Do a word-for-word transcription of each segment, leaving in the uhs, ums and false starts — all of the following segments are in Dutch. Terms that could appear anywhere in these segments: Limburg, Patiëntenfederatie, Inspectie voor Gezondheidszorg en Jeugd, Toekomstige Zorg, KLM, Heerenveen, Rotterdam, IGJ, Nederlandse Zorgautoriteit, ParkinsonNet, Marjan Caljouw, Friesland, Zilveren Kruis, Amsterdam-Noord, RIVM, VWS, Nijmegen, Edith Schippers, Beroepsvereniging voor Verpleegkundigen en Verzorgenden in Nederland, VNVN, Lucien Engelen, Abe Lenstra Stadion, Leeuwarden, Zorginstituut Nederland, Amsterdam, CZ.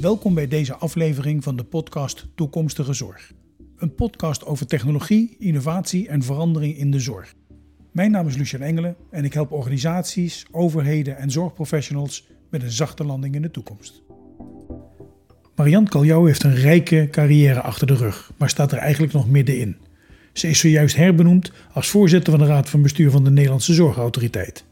Welkom bij deze aflevering van de podcast Toekomstige Zorg. Een podcast over technologie, innovatie en verandering in de zorg. Mijn naam is Lucien Engelen en ik help organisaties, overheden en zorgprofessionals met een zachte landing in de toekomst. Marjan Caljouw heeft een rijke carrière achter de rug, maar staat er eigenlijk nog middenin. Ze is zojuist herbenoemd als voorzitter van de Raad van Bestuur van de Nederlandse Zorgautoriteit.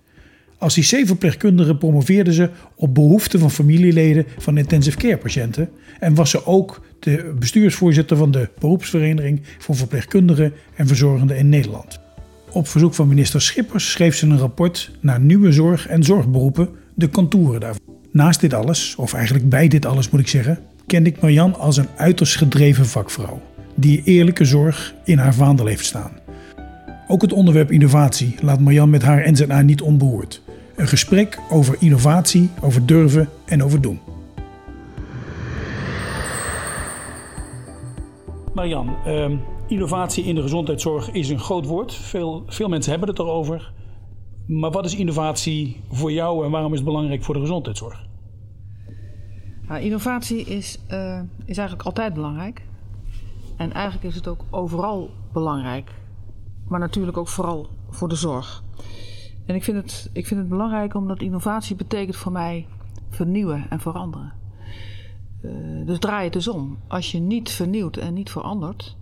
Als I C-verpleegkundige promoveerde ze op behoeften van familieleden van intensive care patiënten en was ze ook de bestuursvoorzitter van de Beroepsvereniging voor Verpleegkundigen en Verzorgenden in Nederland. Op verzoek van minister Schippers schreef ze een rapport naar nieuwe zorg en zorgberoepen, de contouren daarvan. Naast dit alles, of eigenlijk bij dit alles moet ik zeggen, kende ik Marjan als een uiterst gedreven vakvrouw die eerlijke zorg in haar vaandel heeft staan. Ook het onderwerp innovatie laat Marjan met haar N Z A niet onbehoord. Een gesprek over innovatie, over durven en over doen. Marjan, eh, innovatie in de gezondheidszorg is een groot woord. Veel, veel mensen hebben het erover. Maar wat is innovatie voor jou en waarom is het belangrijk voor de gezondheidszorg? Nou, innovatie is, uh, is eigenlijk altijd belangrijk. En eigenlijk is het ook overal belangrijk. Maar natuurlijk ook vooral voor de zorg. En ik vind het, ik vind het belangrijk omdat innovatie betekent voor mij vernieuwen en veranderen. Uh, dus draai het dus om. Als je niet vernieuwt en niet verandert,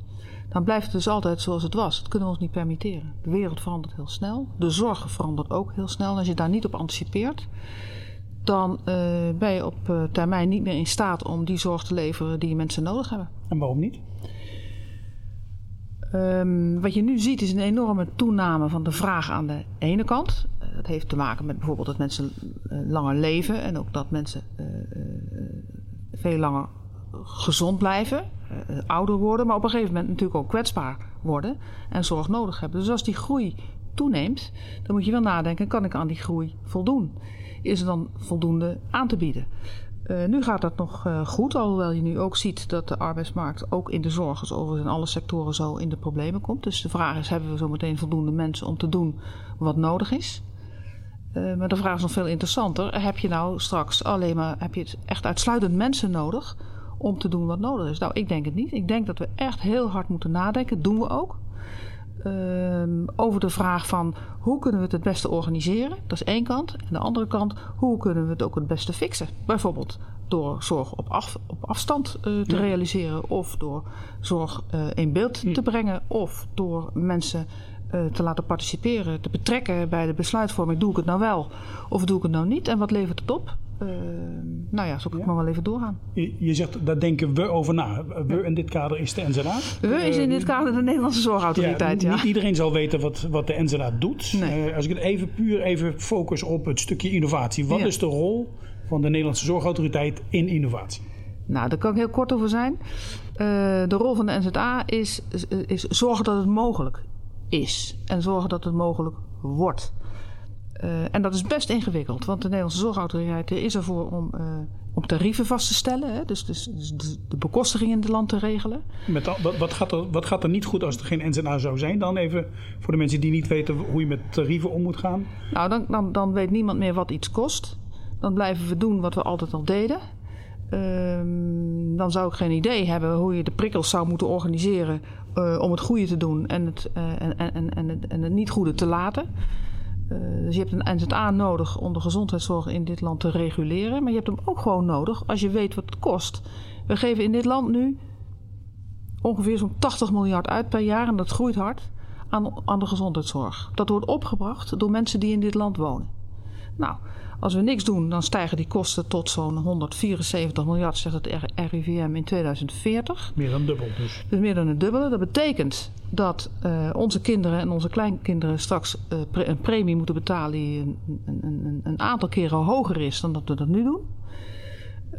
dan blijft het dus altijd zoals het was. Dat kunnen we ons niet permitteren. De wereld verandert heel snel. De zorg verandert ook heel snel. En als je daar niet op anticipeert, dan uh, ben je op uh, termijn niet meer in staat om die zorg te leveren die mensen nodig hebben. En waarom niet? Um, wat je nu ziet is een enorme toename van de vraag aan de ene kant. Dat heeft te maken met bijvoorbeeld dat mensen uh, langer leven en ook dat mensen uh, uh, veel langer gezond blijven, uh, ouder worden, maar op een gegeven moment natuurlijk ook kwetsbaar worden en zorg nodig hebben. Dus als die groei toeneemt, dan moet je wel nadenken, kan ik aan die groei voldoen? Is er dan voldoende aan te bieden? Uh, nu gaat dat nog uh, goed, alhoewel je nu ook ziet dat de arbeidsmarkt ook in de zorg, dus overigens in alle sectoren zo, in de problemen komt. Dus de vraag is, hebben we zometeen voldoende mensen om te doen wat nodig is? Uh, maar de vraag is nog veel interessanter. Heb je nou straks alleen maar, heb je echt uitsluitend mensen nodig om te doen wat nodig is? Nou, ik denk het niet. Ik denk dat we echt heel hard moeten nadenken, doen we ook. Um, over de vraag van hoe kunnen we het het beste organiseren. Dat is één kant. En de andere kant, hoe kunnen we het ook het beste fixen. Bijvoorbeeld door zorg op, af, op afstand uh, te ja. realiseren. Of door zorg uh, in beeld ja. te brengen. Of door mensen uh, te laten participeren. Te betrekken bij de besluitvorming. Doe ik het nou wel of doe ik het nou niet? En wat levert het op? Uh, nou ja, zo kan ik ja. maar wel even doorgaan. Je, je zegt, daar denken we over na. We in dit kader is de N Z A. We is in dit kader de Nederlandse Zorgautoriteit, ja. ja. Niet iedereen zal weten wat, wat de N Z A doet. Nee. Uh, als ik het even puur even focus op het stukje innovatie. Wat ja. is de rol van de Nederlandse Zorgautoriteit in innovatie? Nou, daar kan ik heel kort over zijn. Uh, de rol van de N Z A is, is, is zorgen dat het mogelijk is. En zorgen dat het mogelijk wordt. Uh, en dat is best ingewikkeld, want de Nederlandse Zorgautoriteit is ervoor om, uh, om tarieven vast te stellen. Hè? Dus, dus, dus de bekostiging in het land te regelen. Met al, wat, wat, gaat er, wat gaat er niet goed als er geen N Z A zou zijn? Dan even voor de mensen die niet weten hoe je met tarieven om moet gaan. Nou, dan, dan, dan weet niemand meer wat iets kost. Dan blijven we doen wat we altijd al deden. Um, dan zou ik geen idee hebben hoe je de prikkels zou moeten organiseren uh, om het goede te doen en het, uh, en, en, en, en, het, en het niet goede te laten. Uh, dus je hebt een N Z A nodig om de gezondheidszorg in dit land te reguleren. Maar je hebt hem ook gewoon nodig als je weet wat het kost. We geven in dit land nu ongeveer zo'n tachtig miljard uit per jaar. En dat groeit hard aan, aan de gezondheidszorg. Dat wordt opgebracht door mensen die in dit land wonen. Nou, als we niks doen, dan stijgen die kosten tot zo'n honderdvierenzeventig miljard, zegt het R I V M in tweeduizend veertig. Meer dan dubbel dus. Dus meer dan het dubbele. Dat betekent dat uh, onze kinderen en onze kleinkinderen straks uh, pre- een premie moeten betalen die een, een, een aantal keren hoger is dan dat we dat nu doen.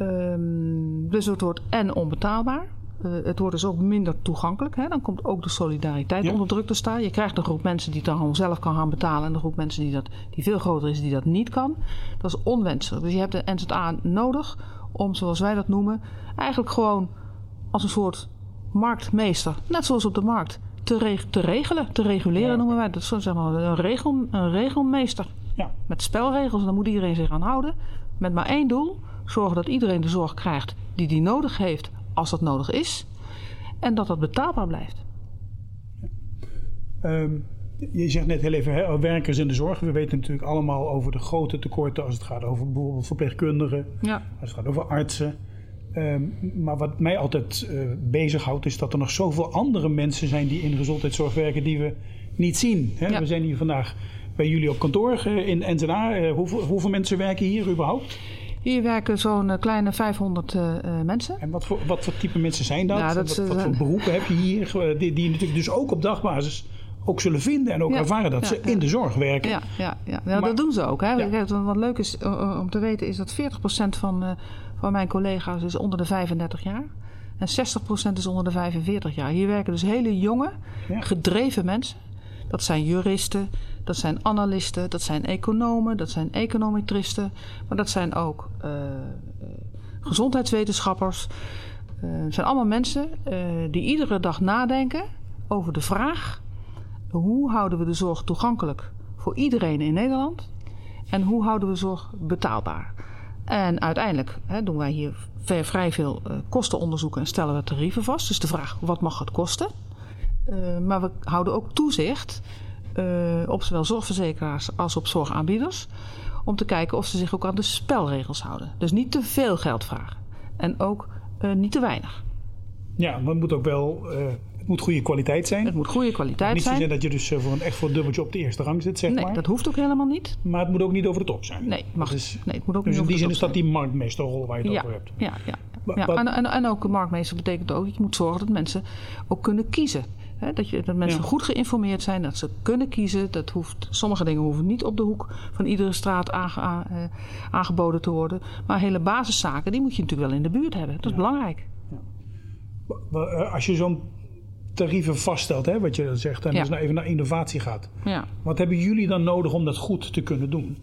Um, dus het wordt en onbetaalbaar. Uh, het wordt dus ook minder toegankelijk. Hè? Dan komt ook de solidariteit ja. onder druk te staan. Je krijgt een groep mensen die het dan gewoon zelf kan gaan betalen. En een groep mensen die, dat, die veel groter is die dat niet kan. Dat is onwenselijk. Dus je hebt de N Z A nodig om, zoals wij dat noemen, eigenlijk gewoon als een soort marktmeester. Net zoals op de markt. Te, reg- te regelen, te reguleren ja. noemen wij. Dat is zo, zeg maar, een, regel, een regelmeester. Ja. Met spelregels. En daar moet iedereen zich aan houden. Met maar één doel. zorgen dat iedereen de zorg krijgt die die nodig heeft als dat nodig is. En dat dat betaalbaar blijft. Um, je zegt net heel even he, werkers in de zorg. We weten natuurlijk allemaal over de grote tekorten als het gaat over bijvoorbeeld verpleegkundigen. Ja. Als het gaat over artsen. Um, maar wat mij altijd uh, bezighoudt is dat er nog zoveel andere mensen zijn die in de gezondheidszorg werken die we niet zien. Hè? Ja. We zijn hier vandaag bij jullie op kantoor uh, in N Z A. Uh, hoeveel, hoeveel mensen werken hier überhaupt? Hier werken zo'n kleine vijfhonderd uh, mensen. En wat voor, wat voor type mensen zijn dat? Ja, dat wat, wat voor beroepen heb je hier? Die, die je natuurlijk dus ook op dagbasis ook zullen vinden en ook ja, ervaren dat ja, ze ja. in de zorg werken. Ja, ja, ja. ja maar, dat doen ze ook. Hè. Ja. Wat leuk is uh, om te weten is dat veertig procent van, uh, van mijn collega's is onder de vijfendertig jaar. En zestig procent is onder de vijfenveertig jaar. Hier werken dus hele jonge, ja. gedreven mensen. Dat zijn juristen, dat zijn analisten, dat zijn economen, dat zijn econometristen. Maar dat zijn ook uh, gezondheidswetenschappers. Uh, het zijn allemaal mensen uh, die iedere dag nadenken over de vraag: hoe houden we de zorg toegankelijk voor iedereen in Nederland? En hoe houden we zorg betaalbaar? En uiteindelijk hè, doen wij hier vrij veel uh, kostenonderzoeken en stellen we tarieven vast. Dus de vraag, wat mag het kosten? Uh, maar we houden ook toezicht uh, op zowel zorgverzekeraars als op zorgaanbieders. Om te kijken of ze zich ook aan de spelregels houden. Dus niet te veel geld vragen. En ook uh, niet te weinig. Ja, maar het moet ook wel uh, het moet goede kwaliteit zijn. Het moet goede kwaliteit niet zijn. Niet zozeer dat je dus uh, voor een, echt voor een dubbeltje op de eerste rang zit, zeg nee, maar. Nee, dat hoeft ook helemaal niet. Maar het moet ook niet over de top zijn. Nee, het mag is, nee, het moet ook dus niet over de top zijn. Dus in die zin is dat die marktmeesterrol waar je het ja, over hebt. Ja, ja, ja. ja en, en, en ook marktmeester betekent ook dat je moet zorgen dat mensen ook kunnen kiezen. He, dat, je, dat mensen ja. goed geïnformeerd zijn, dat ze kunnen kiezen. Dat hoeft, sommige dingen hoeven niet op de hoek van iedere straat aange, a, eh, aangeboden te worden. Maar hele basiszaken, die moet je natuurlijk wel in de buurt hebben. Dat is ja. belangrijk. Ja. Als je zo'n tarieven vaststelt, hè, wat je dan zegt, en ja. dus nou even naar innovatie gaat. Ja. Wat hebben jullie dan nodig om dat goed te kunnen doen?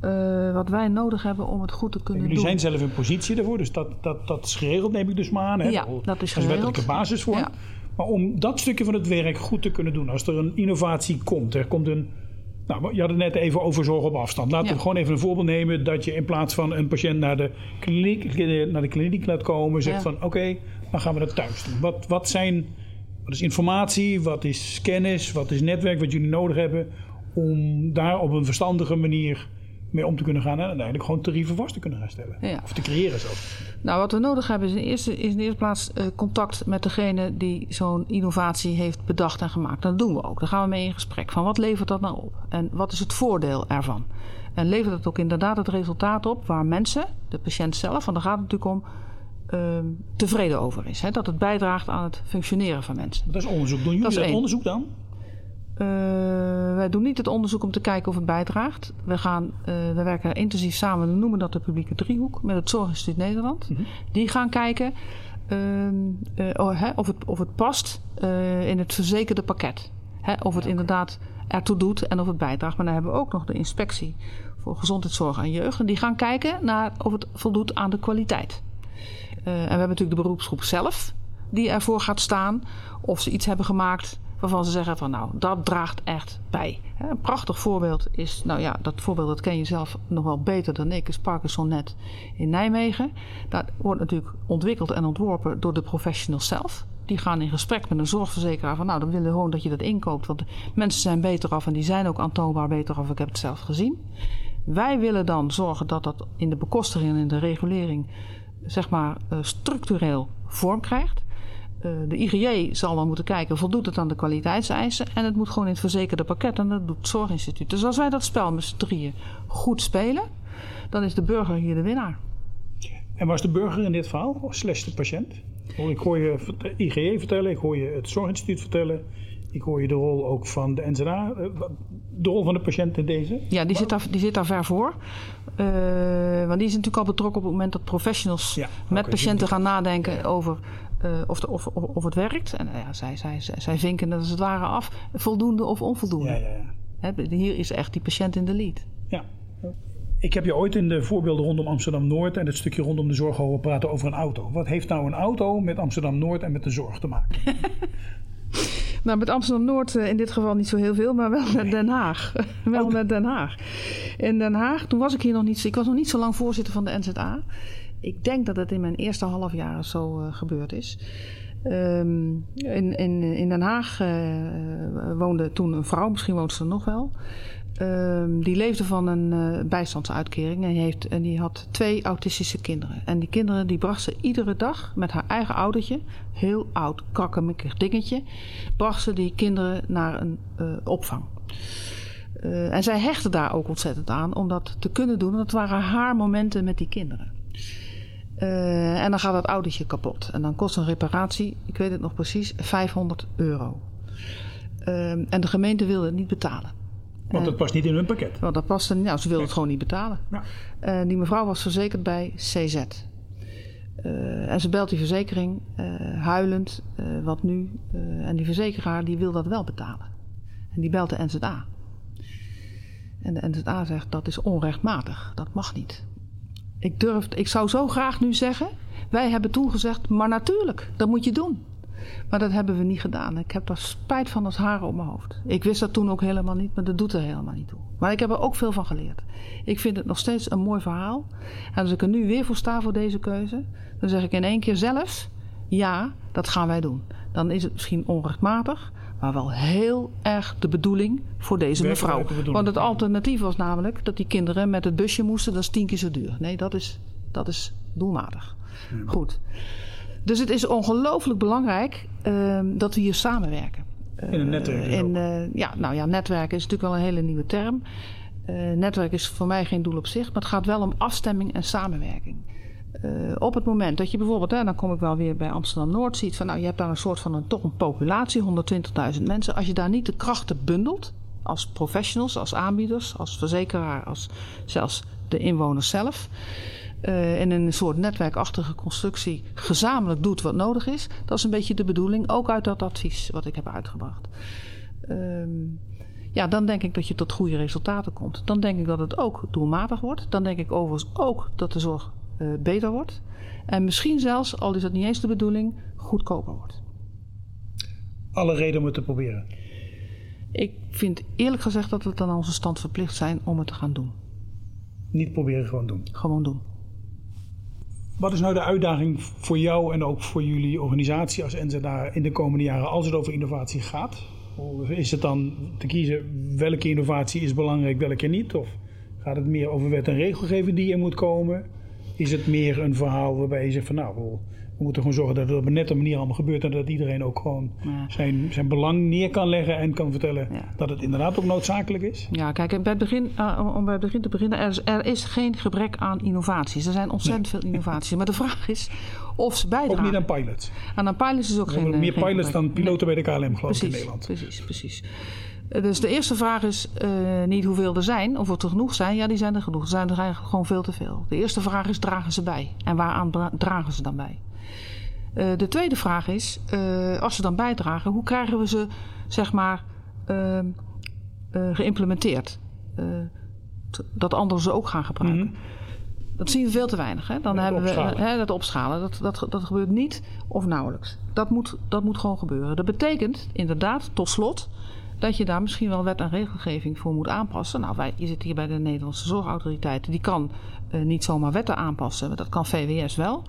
Uh, wat wij nodig hebben om het goed te kunnen jullie doen. Jullie zijn zelf in positie daarvoor, dus dat, dat, dat is geregeld, neem ik dus maar aan. Hè? Ja, dat is geregeld. Dat is wettelijke basis voor. Ja. Maar om dat stukje van het werk goed te kunnen doen, als er een innovatie komt, er komt een... Nou, je had het net even over zorg op afstand. Laten ja. we gewoon even een voorbeeld nemen dat je in plaats van een patiënt naar de kliniek, naar de kliniek laat komen, zegt ja. van oké, okay, dan gaan we dat thuis doen. Wat, wat zijn, wat is informatie, wat is kennis, wat is netwerk, wat jullie nodig hebben om daar op een verstandige manier mee om te kunnen gaan en uiteindelijk gewoon tarieven vast te kunnen gaan stellen. Ja. Of te creëren zo. Nou, wat we nodig hebben is in eerste, is in eerste plaats uh, contact met degene die zo'n innovatie heeft bedacht en gemaakt. Dat doen we ook. Daar gaan we mee in gesprek van wat levert dat nou op? En wat is het voordeel ervan? En levert dat ook inderdaad het resultaat op waar mensen, de patiënt zelf, want daar gaat het natuurlijk om, uh, tevreden over is. Hè? Dat het bijdraagt aan het functioneren van mensen. Dat is onderzoek. Doen jullie dat, dat onderzoek dan? Uh, wij doen niet het onderzoek om te kijken of het bijdraagt. We, gaan, uh, we werken intensief samen, we noemen dat de publieke driehoek, met het Zorginstituut Nederland. Mm-hmm. Die gaan kijken uh, uh, he, of, het, of het past uh, in het verzekerde pakket. He, of het ja, inderdaad ertoe doet en of het bijdraagt. Maar dan hebben we ook nog de inspectie voor gezondheidszorg en jeugd. En die gaan kijken naar of het voldoet aan de kwaliteit. Uh, en we hebben natuurlijk de beroepsgroep zelf die ervoor gaat staan of ze iets hebben gemaakt waarvan ze zeggen van nou, dat draagt echt bij. Een prachtig voorbeeld is, nou ja, dat voorbeeld dat ken je zelf nog wel beter dan ik, is ParkinsonNet in Nijmegen. Dat wordt natuurlijk ontwikkeld en ontworpen door de professionals zelf. Die gaan in gesprek met een zorgverzekeraar van nou, dan willen we gewoon dat je dat inkoopt. Want mensen zijn beter af en die zijn ook aantoonbaar beter af. Ik heb het zelf gezien. Wij willen dan zorgen dat dat in de bekostiging en in de regulering zeg maar structureel vorm krijgt. De I G J zal dan moeten kijken, voldoet het aan de kwaliteitseisen? En het moet gewoon in het verzekerde pakket en dat doet het Zorginstituut. Dus als wij dat spel met z'n drieën goed spelen, dan is de burger hier de winnaar. En was de burger in dit verhaal, of slash de patiënt? Ik hoor je de I G J vertellen, ik hoor je het Zorginstituut vertellen, ik hoor je de rol ook van de N Z A, de rol van de patiënt in deze? Ja, die zit daar, die zit daar ver voor. Uh, want die is natuurlijk al betrokken op het moment dat professionals ja, met okay, patiënten gaan nadenken ja. over Uh, of, de, of, of het werkt. En uh, ja, zij, zij, zij, zij vinken dat als het ware af. Voldoende of onvoldoende. Ja, ja, ja. He, hier is echt die patiënt in de lead. Ja. Ik heb je ooit in de voorbeelden rondom Amsterdam-Noord en het stukje rondom de zorg horen praten over een auto. Wat heeft nou een auto met Amsterdam-Noord en met de zorg te maken? Nou, met Amsterdam-Noord in dit geval niet zo heel veel, maar wel met Den Haag. Wel oh. met Den Haag. In Den Haag, toen was ik hier nog niet... Ik was nog niet zo lang voorzitter van de N Z A. Ik denk dat het in mijn eerste half jaar zo uh, gebeurd is. Um, in, in, in Den Haag uh, woonde toen een vrouw, misschien woont ze er nog wel. Um, die leefde van een uh, bijstandsuitkering en die, heeft, en die had twee autistische kinderen. En die kinderen die bracht ze iedere dag met haar eigen oudertje, heel oud krakkemikkig dingetje, bracht ze die kinderen naar een uh, opvang. Uh, en zij hechtte daar ook ontzettend aan om dat te kunnen doen. Dat waren haar momenten met die kinderen. Uh, en dan gaat dat oudertje kapot. En dan kost een reparatie, ik weet het nog precies, vijfhonderd euro. Uh, en de gemeente wilde het niet betalen. Want dat past niet in hun pakket. Want dat paste, nou, ze wilden het gewoon niet betalen. Ja. Uh, die mevrouw was verzekerd bij C Z. Uh, en ze belt die verzekering, uh, huilend, uh, wat nu? Uh, en die verzekeraar die wil dat wel betalen. En die belt de N Z A. En de N Z A zegt, dat is onrechtmatig, dat mag niet. Ik, durf, ik zou zo graag nu zeggen, wij hebben toen gezegd, maar natuurlijk, dat moet je doen. Maar dat hebben we niet gedaan. Ik heb daar spijt van als haren op mijn hoofd. Ik wist dat toen ook helemaal niet, maar dat doet er helemaal niet toe. Maar ik heb er ook veel van geleerd. Ik vind het nog steeds een mooi verhaal. En als ik er nu weer voor sta voor deze keuze, dan zeg ik in één keer zelfs, ja, dat gaan wij doen. Dan is het misschien onrechtmatig, maar wel heel erg de bedoeling voor deze mevrouw. Want het alternatief was namelijk dat die kinderen met het busje moesten, dat is tien keer zo duur. Nee, dat is, dat is doelmatig. Hmm. Goed. Dus het is ongelooflijk belangrijk uh, dat we hier samenwerken. Uh, in een netwerk. Dus in, uh, ja, nou ja, netwerken is natuurlijk wel een hele nieuwe term. Uh, netwerk is voor mij geen doel op zich, maar het gaat wel om afstemming en samenwerking. Uh, op het moment dat je bijvoorbeeld, hè, dan kom ik wel weer bij Amsterdam-Noord, ziet van, nou, je hebt daar een soort van een, toch een populatie, honderdtwintigduizend mensen. Als je daar niet de krachten bundelt, als professionals, als aanbieders, als verzekeraar, als zelfs de inwoners zelf. Uh, en in een soort netwerkachtige constructie gezamenlijk doet wat nodig is. Dat is een beetje de bedoeling, ook uit dat advies wat ik heb uitgebracht. Um, ja, dan denk ik dat je tot goede resultaten komt. Dan denk ik dat het ook doelmatig wordt. Dan denk ik overigens ook dat de zorg uh, beter wordt. En misschien zelfs, al is dat niet eens de bedoeling, goedkoper wordt. Alle reden om het te proberen. Ik vind eerlijk gezegd dat we het aan onze stand verplicht zijn om het te gaan doen. Niet proberen, gewoon doen. Gewoon doen. Wat is nou de uitdaging voor jou en ook voor jullie organisatie als N Z A in de komende jaren als het over innovatie gaat? Is het dan te kiezen welke innovatie is belangrijk, welke niet? Of gaat het meer over wet en regelgeving die er moet komen? Is het meer een verhaal waarbij je zegt van nou, we moeten gewoon zorgen dat het op een nette manier allemaal gebeurt en dat iedereen ook gewoon ja. zijn, zijn belang neer kan leggen en kan vertellen ja. dat het inderdaad ook noodzakelijk is? Ja, kijk, bij het begin, uh, om bij het begin te beginnen, er is, er is geen gebrek aan innovaties. Er zijn ontzettend nee. veel innovaties. Maar de vraag is of ze bijdragen. Ook niet aan pilots. En aan pilots is ook geen meer geen pilots gebrek. Dan piloten nee. bij de K L M, geloof precies, ik, in Nederland. Precies, precies. Dus de eerste vraag is uh, niet hoeveel er zijn, of er te genoeg zijn. Ja, die zijn er genoeg. Er zijn er gewoon veel te veel. De eerste vraag is, dragen ze bij? En waaraan dra- dragen ze dan bij? Uh, de tweede vraag is, uh, als ze dan bijdragen, hoe krijgen we ze, zeg maar, uh, uh, geïmplementeerd? Uh, t- dat anderen ze ook gaan gebruiken. Mm-hmm. Dat zien we veel te weinig. Hè? Dan dat hebben opschalen. we hè, dat opschalen. Dat, dat, dat gebeurt niet of nauwelijks. Dat moet, dat moet gewoon gebeuren. Dat betekent inderdaad, tot slot, dat je daar misschien wel wet en regelgeving voor moet aanpassen. Nou, wij, je zit hier bij de Nederlandse Zorgautoriteit. Die kan uh, niet zomaar wetten aanpassen. Dat kan V W S wel.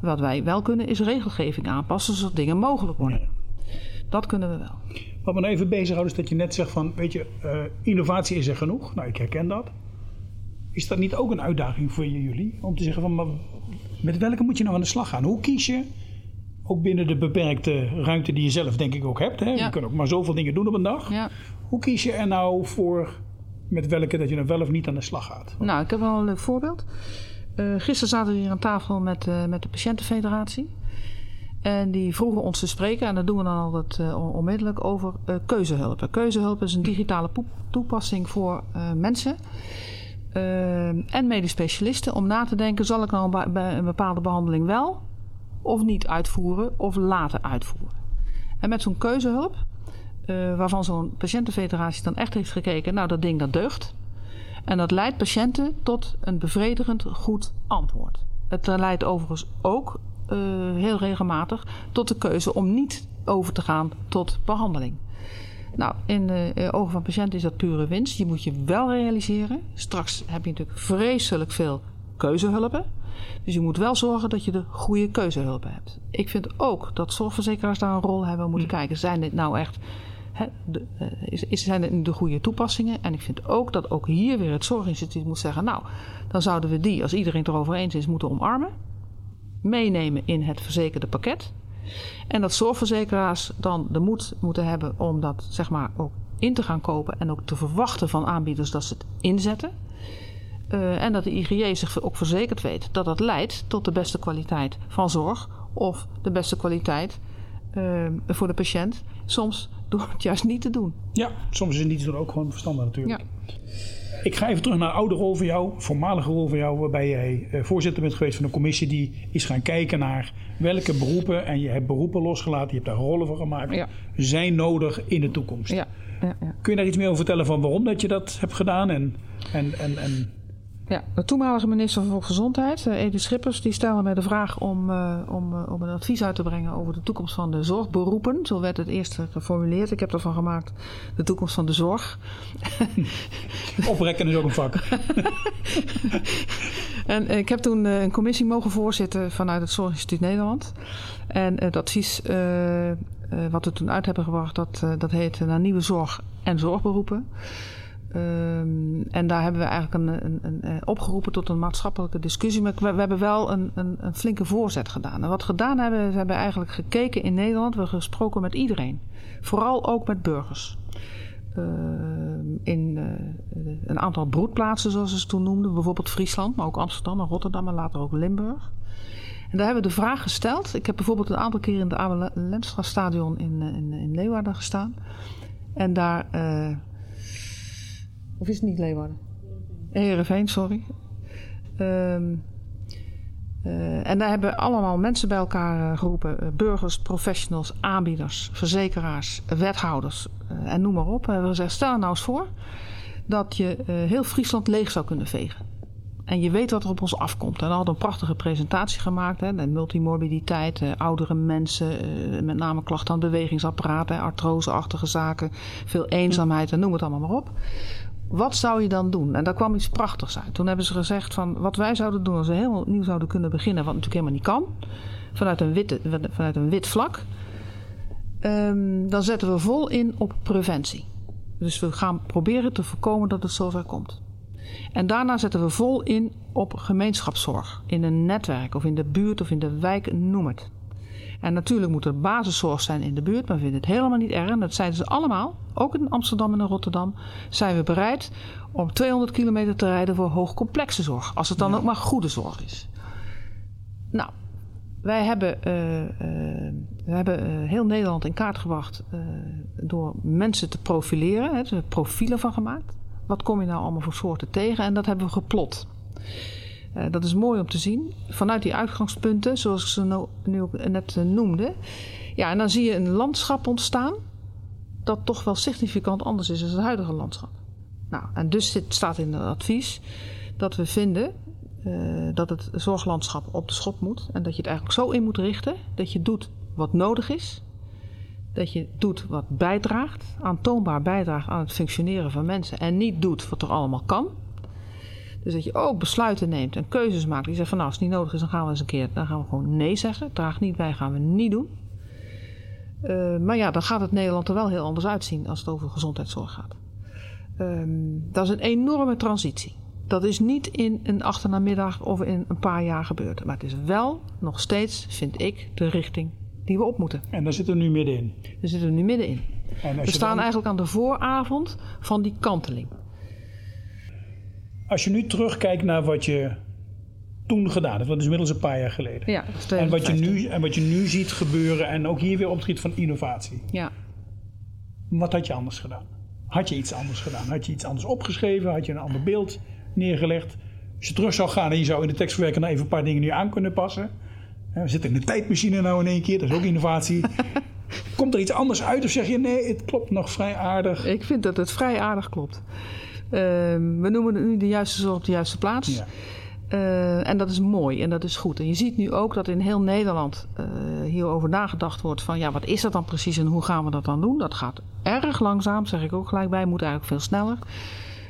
Wat wij wel kunnen is regelgeving aanpassen, zodat dingen mogelijk worden. Ja. Dat kunnen we wel. Wat me nou even bezighoudt is dat je net zegt van, weet je, uh, innovatie is er genoeg. Nou, ik herken dat. Is dat niet ook een uitdaging voor jullie? Om te zeggen van, maar met welke moet je nou aan de slag gaan? Hoe kies je? Ook binnen de beperkte ruimte die je zelf denk ik ook hebt. Hè? Ja. Je kunt ook maar zoveel dingen doen op een dag. Ja. Hoe kies je er nou voor met welke dat je dan wel of niet aan de slag gaat? Want... Nou, ik heb wel een leuk voorbeeld. Uh, gisteren zaten we hier aan tafel met, uh, met de Patiëntenfederatie. En die vroegen ons te spreken. En dat doen we dan altijd uh, onmiddellijk over uh, keuzehulp. Keuzehulp is een digitale po- toepassing voor uh, mensen... Uh, en medisch specialisten om na te denken... zal ik nou bij, bij een bepaalde behandeling wel... of niet uitvoeren of laten uitvoeren. En met zo'n keuzehulp... Uh, waarvan zo'n patiëntenfederatie dan echt heeft gekeken... nou, dat ding dat deugt. En dat leidt patiënten tot een bevredigend goed antwoord. Het leidt overigens ook uh, heel regelmatig... tot de keuze om niet over te gaan tot behandeling. Nou, in de ogen van patiënten is dat pure winst. Die moet je wel realiseren. Straks heb je natuurlijk vreselijk veel keuzehulpen. Dus je moet wel zorgen dat je de goede keuzehulpen hebt. Ik vind ook dat zorgverzekeraars daar een rol hebben. We moeten hmm. kijken, zijn dit nou echt... He, de, is, zijn het de goede toepassingen? En ik vind ook dat ook hier weer het Zorginstituut moet zeggen... nou, dan zouden we die, als iedereen het erover eens is, moeten omarmen. Meenemen in het verzekerde pakket. En dat zorgverzekeraars dan de moed moeten hebben om dat zeg maar ook in te gaan kopen... en ook te verwachten van aanbieders dat ze het inzetten. Uh, en dat de I G J zich ook verzekerd weet dat dat leidt tot de beste kwaliteit van zorg... of de beste kwaliteit uh, voor de patiënt, soms... door het juist niet te doen. Ja, soms is het niet doen ook gewoon verstandig natuurlijk. Ja. Ik ga even terug naar een oude rol voor jou, voormalige rol voor jou... waarbij jij voorzitter bent geweest van een commissie... die is gaan kijken naar welke beroepen... en je hebt beroepen losgelaten, je hebt daar rollen voor gemaakt... Ja. zijn nodig in de toekomst. Ja. Ja, ja. Kun je daar iets meer over vertellen van waarom dat je dat hebt gedaan? En, en, en, en... Ja, de toenmalige minister van Volksgezondheid, Edith Schippers... die stelde mij de vraag om, uh, om, uh, om een advies uit te brengen... over de toekomst van de zorgberoepen. Zo werd het eerst geformuleerd. Ik heb ervan gemaakt de toekomst van de zorg. Oprekken is ook een vak. En ik heb toen een commissie mogen voorzitten... vanuit het Zorginstituut Nederland. En het advies uh, wat we toen uit hebben gebracht... dat, uh, dat heet naar nieuwe zorg en zorgberoepen... Um, en daar hebben we eigenlijk een, een, een opgeroepen tot een maatschappelijke discussie. Maar we, we hebben wel een, een, een flinke voorzet gedaan. En wat we gedaan hebben, we hebben eigenlijk gekeken in Nederland. We hebben gesproken met iedereen. Vooral ook met burgers. Uh, in uh, een aantal broedplaatsen, zoals ze het toen noemden. Bijvoorbeeld Friesland, maar ook Amsterdam en Rotterdam en later ook Limburg. En daar hebben we de vraag gesteld. Ik heb bijvoorbeeld een aantal keer in de Abe Lenstra Stadion in, in, in Leeuwarden gestaan. En daar... Uh, Of is het niet Leeuwarden? Heerenveen, sorry. Um, uh, en daar hebben allemaal mensen bij elkaar uh, geroepen. Burgers, professionals, aanbieders, verzekeraars, wethouders uh, en noem maar op. We hebben gezegd, stel er nou eens voor dat je uh, heel Friesland leeg zou kunnen vegen. En je weet wat er op ons afkomt. En we hadden een prachtige presentatie gemaakt. Hè, met multimorbiditeit, eh, oudere mensen, eh, met name klachten aan het bewegingsapparaat, hè, artroseachtige zaken, veel eenzaamheid en noem het allemaal maar op. Wat zou je dan doen? En daar kwam iets prachtigs uit. Toen hebben ze gezegd van wat wij zouden doen als we helemaal opnieuw zouden kunnen beginnen, wat natuurlijk helemaal niet kan, vanuit een, witte, vanuit een wit vlak, um, dan zetten we vol in op preventie. Dus we gaan proberen te voorkomen dat het zover komt. En daarna zetten we vol in op gemeenschapszorg. In een netwerk of in de buurt of in de wijk, noem het. En natuurlijk moet er basiszorg zijn in de buurt. Maar we vinden het helemaal niet erg. En dat zeiden ze allemaal, ook in Amsterdam en in Rotterdam. Zijn we bereid om tweehonderd kilometer te rijden voor hoogcomplexe zorg. Als het dan ja. ook maar goede zorg is. Nou, wij hebben, uh, uh, we hebben uh, heel Nederland in kaart gebracht. Uh, door mensen te profileren. Hè, dus we hebben profielen van gemaakt. Wat kom je nou allemaal voor soorten tegen? En dat hebben we geplot. Uh, dat is mooi om te zien. Vanuit die uitgangspunten, zoals ik ze no- nu ook net uh, noemde. Ja, en dan zie je een landschap ontstaan... dat toch wel significant anders is dan het huidige landschap. Nou, en dus dit staat in het advies... dat we vinden uh, dat het zorglandschap op de schop moet... en dat je het eigenlijk zo in moet richten... dat je doet wat nodig is... Dat je doet wat bijdraagt, aantoonbaar bijdraagt aan het functioneren van mensen. En niet doet wat er allemaal kan. Dus dat je ook besluiten neemt en keuzes maakt. Die zeggen van nou, als het niet nodig is, dan gaan we eens een keer, dan gaan we gewoon nee zeggen. Draag niet bij, gaan we niet doen. Uh, maar ja, dan gaat het Nederland er wel heel anders uitzien als het over gezondheidszorg gaat. Um, dat is een enorme transitie. Dat is niet in een achternamiddag of in een paar jaar gebeurd. Maar het is wel nog steeds, vind ik, de richting die we op moeten. En daar zitten we nu middenin. Daar zitten we nu middenin. We staan dan... eigenlijk aan de vooravond van die kanteling. Als je nu terugkijkt naar wat je toen gedaan hebt, dat is inmiddels een paar jaar geleden. Ja, en, wat je nu, en wat je nu ziet gebeuren en ook hier weer op het gebied van innovatie. Ja. Wat had je anders gedaan? Had je iets anders gedaan? Had je iets anders opgeschreven? Had je een ander beeld neergelegd? Als je terug zou gaan en je zou in de tekst verwerken, nou even een paar dingen nu aan kunnen passen. We zitten in de tijdmachine nou in één keer. Dat is ook innovatie. Komt er iets anders uit of zeg je... nee, het klopt nog vrij aardig? Ik vind dat het vrij aardig klopt. Uh, we noemen het nu de juiste zorg op de juiste plaats. Ja. Uh, en dat is mooi en dat is goed. En je ziet nu ook dat in heel Nederland uh, hierover nagedacht wordt van ja, wat is dat dan precies en hoe gaan we dat dan doen? Dat gaat erg langzaam, zeg ik ook gelijk bij, moet eigenlijk veel sneller.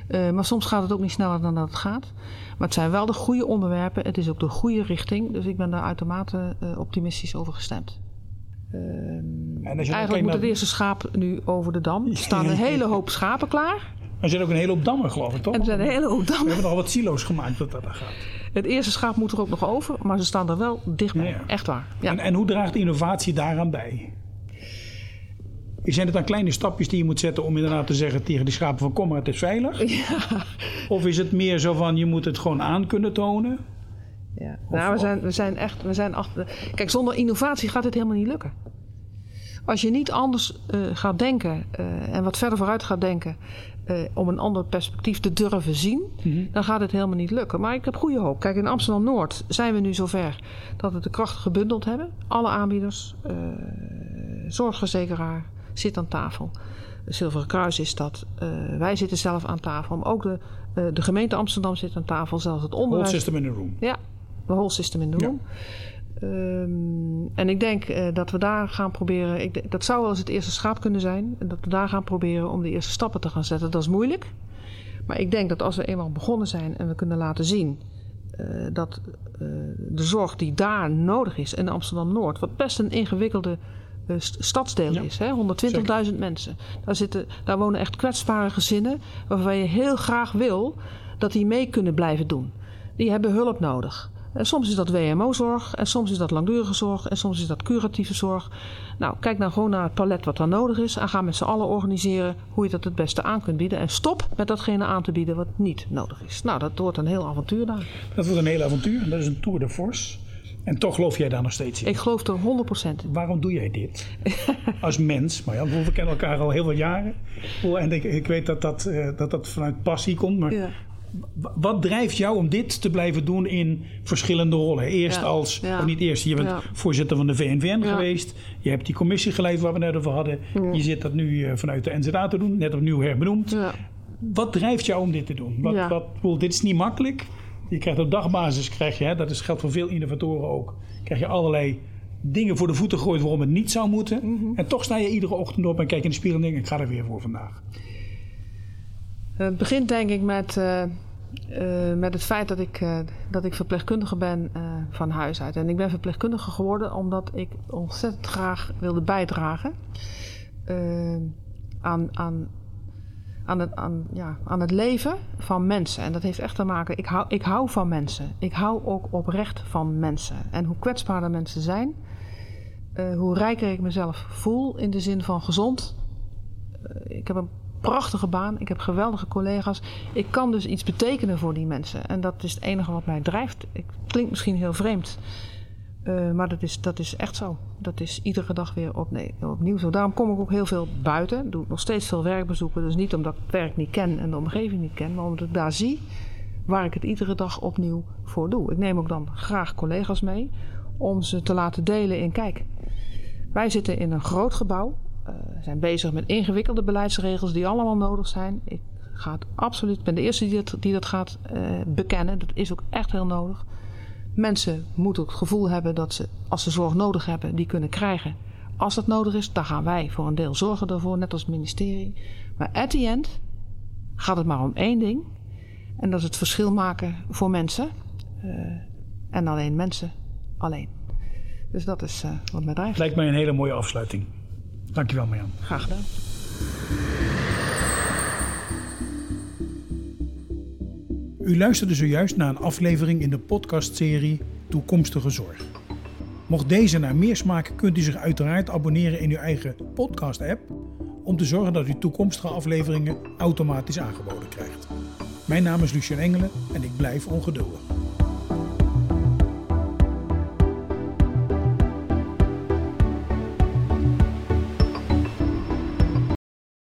Uh, maar soms gaat het ook niet sneller dan dat het gaat. Maar het zijn wel de goede onderwerpen, het is ook de goede richting. Dus ik ben daar uitermate uh, optimistisch over gestemd. Uh, en eigenlijk moet het eerste schaap nu over de dam. Er staan een hele hoop schapen klaar. Er zijn ook een hele hoop dammen, geloof ik, toch? En er zijn een hele hoop dammen. We hebben al wat silo's gemaakt dat dat gaat. Het eerste schaap moet er ook nog over, maar ze staan er wel dichtbij. Ja, ja. Echt waar. Ja. En, en hoe draagt innovatie daaraan bij? Zijn het dan kleine stapjes die je moet zetten om inderdaad te zeggen tegen die schapen van kom maar, het is veilig? Ja. Of is het meer zo van je moet het gewoon aan kunnen tonen? Ja. Of, nou, we zijn, we zijn echt... We zijn achter... Kijk, zonder innovatie gaat dit helemaal niet lukken. Als je niet anders uh, gaat denken uh, en wat verder vooruit gaat denken... Uh, om een ander perspectief te durven zien, mm-hmm. dan gaat het helemaal niet lukken. Maar ik heb goede hoop. Kijk, in Amsterdam-Noord zijn we nu zover dat we de krachten gebundeld hebben. Alle aanbieders, uh, zorgverzekeraar zit aan tafel. Zilveren Kruis is dat. Uh, wij zitten zelf aan tafel. Maar ook de, uh, de gemeente Amsterdam zit aan tafel. Zelfs het onderwijs. Whole system in the room. Ja, de whole system in the room. Ja. Um, en ik denk uh, dat we daar gaan proberen... Ik d- dat zou wel eens het eerste schaap kunnen zijn. En dat we daar gaan proberen om de eerste stappen te gaan zetten. Dat is moeilijk. Maar ik denk dat als we eenmaal begonnen zijn... en we kunnen laten zien... Uh, dat uh, de zorg die daar nodig is... in Amsterdam-Noord... wat best een ingewikkelde uh, stadsdeel ja, is. Hè? honderdtwintigduizend mensen. Daar, zitten, daar wonen echt kwetsbare gezinnen... waarvan je heel graag wil... dat die mee kunnen blijven doen. Die hebben hulp nodig... En soms is dat W M O-zorg en soms is dat langdurige zorg en soms is dat curatieve zorg. Nou, kijk nou gewoon naar het palet wat daar nodig is en ga met z'n allen organiseren hoe je dat het beste aan kunt bieden. En stop met datgene aan te bieden wat niet nodig is. Nou, dat wordt een heel avontuur daar. Dat wordt een heel avontuur en dat is een tour de force. En toch geloof jij daar nog steeds in? Ik geloof er honderd procent in. Waarom doe jij dit? Als mens, maar ja, we kennen elkaar al heel veel jaren. En ik, ik weet dat dat, dat dat vanuit passie komt, maar... Ja. Wat drijft jou om dit te blijven doen in verschillende rollen? Eerst ja, als, ja, of niet eerst, je bent ja. voorzitter van de V N V N ja. geweest. Je hebt die commissie geleid waar we net over hadden. Ja. Je zit dat nu vanuit de N Z A te doen, net opnieuw herbenoemd. Ja. Wat drijft jou om dit te doen? Wat, ja. wat, dit is niet makkelijk. Je krijgt op dagbasis, krijg je, hè, dat geldt voor veel innovatoren ook, krijg je allerlei dingen voor de voeten gegooid waarom het niet zou moeten. Mm-hmm. En toch sta je iedere ochtend op en kijk in de spiegel en denk ik ga er weer voor vandaag. Het begint denk ik met, uh, uh, met het feit dat ik, uh, dat ik verpleegkundige ben uh, van huis uit. En ik ben verpleegkundige geworden omdat ik ontzettend graag wilde bijdragen uh, aan, aan, aan, het, aan, ja, aan het leven van mensen. En dat heeft echt te maken, ik hou, ik hou van mensen. Ik hou ook oprecht van mensen. En hoe kwetsbaarder mensen zijn, uh, hoe rijker ik mezelf voel in de zin van gezond. Uh, ik heb een prachtige baan, ik heb geweldige collega's. Ik kan dus iets betekenen voor die mensen. En dat is het enige wat mij drijft. Het klinkt misschien heel vreemd. Uh, maar dat is, dat is echt zo. Dat is iedere dag weer op, nee, opnieuw zo. Daarom kom ik ook heel veel buiten. Doe nog steeds veel werkbezoeken. Dus niet omdat ik het werk niet ken en de omgeving niet ken. Maar omdat ik daar zie waar ik het iedere dag opnieuw voor doe. Ik neem ook dan graag collega's mee. Om ze te laten delen in kijk. Wij zitten in een groot gebouw. We uh, zijn bezig met ingewikkelde beleidsregels die allemaal nodig zijn. Ik ga het absoluut, ben de eerste die dat, die dat gaat uh, bekennen. Dat is ook echt heel nodig. Mensen moeten het gevoel hebben dat ze, als ze zorg nodig hebben, die kunnen krijgen. Als dat nodig is, dan gaan wij voor een deel zorgen daarvoor, net als het ministerie. Maar at the end gaat het maar om één ding. En dat is het verschil maken voor mensen. Uh, en alleen mensen, alleen. Dus dat is uh, wat mij drijft. Lijkt mij een hele mooie afsluiting. Dankjewel, Marjan. Graag gedaan. U luisterde zojuist naar een aflevering in de podcastserie Toekomstige Zorg. Mocht deze naar meer smaken, kunt u zich uiteraard abonneren in uw eigen podcast-app... om te zorgen dat u toekomstige afleveringen automatisch aangeboden krijgt. Mijn naam is Lucien Engelen en ik blijf ongeduldig.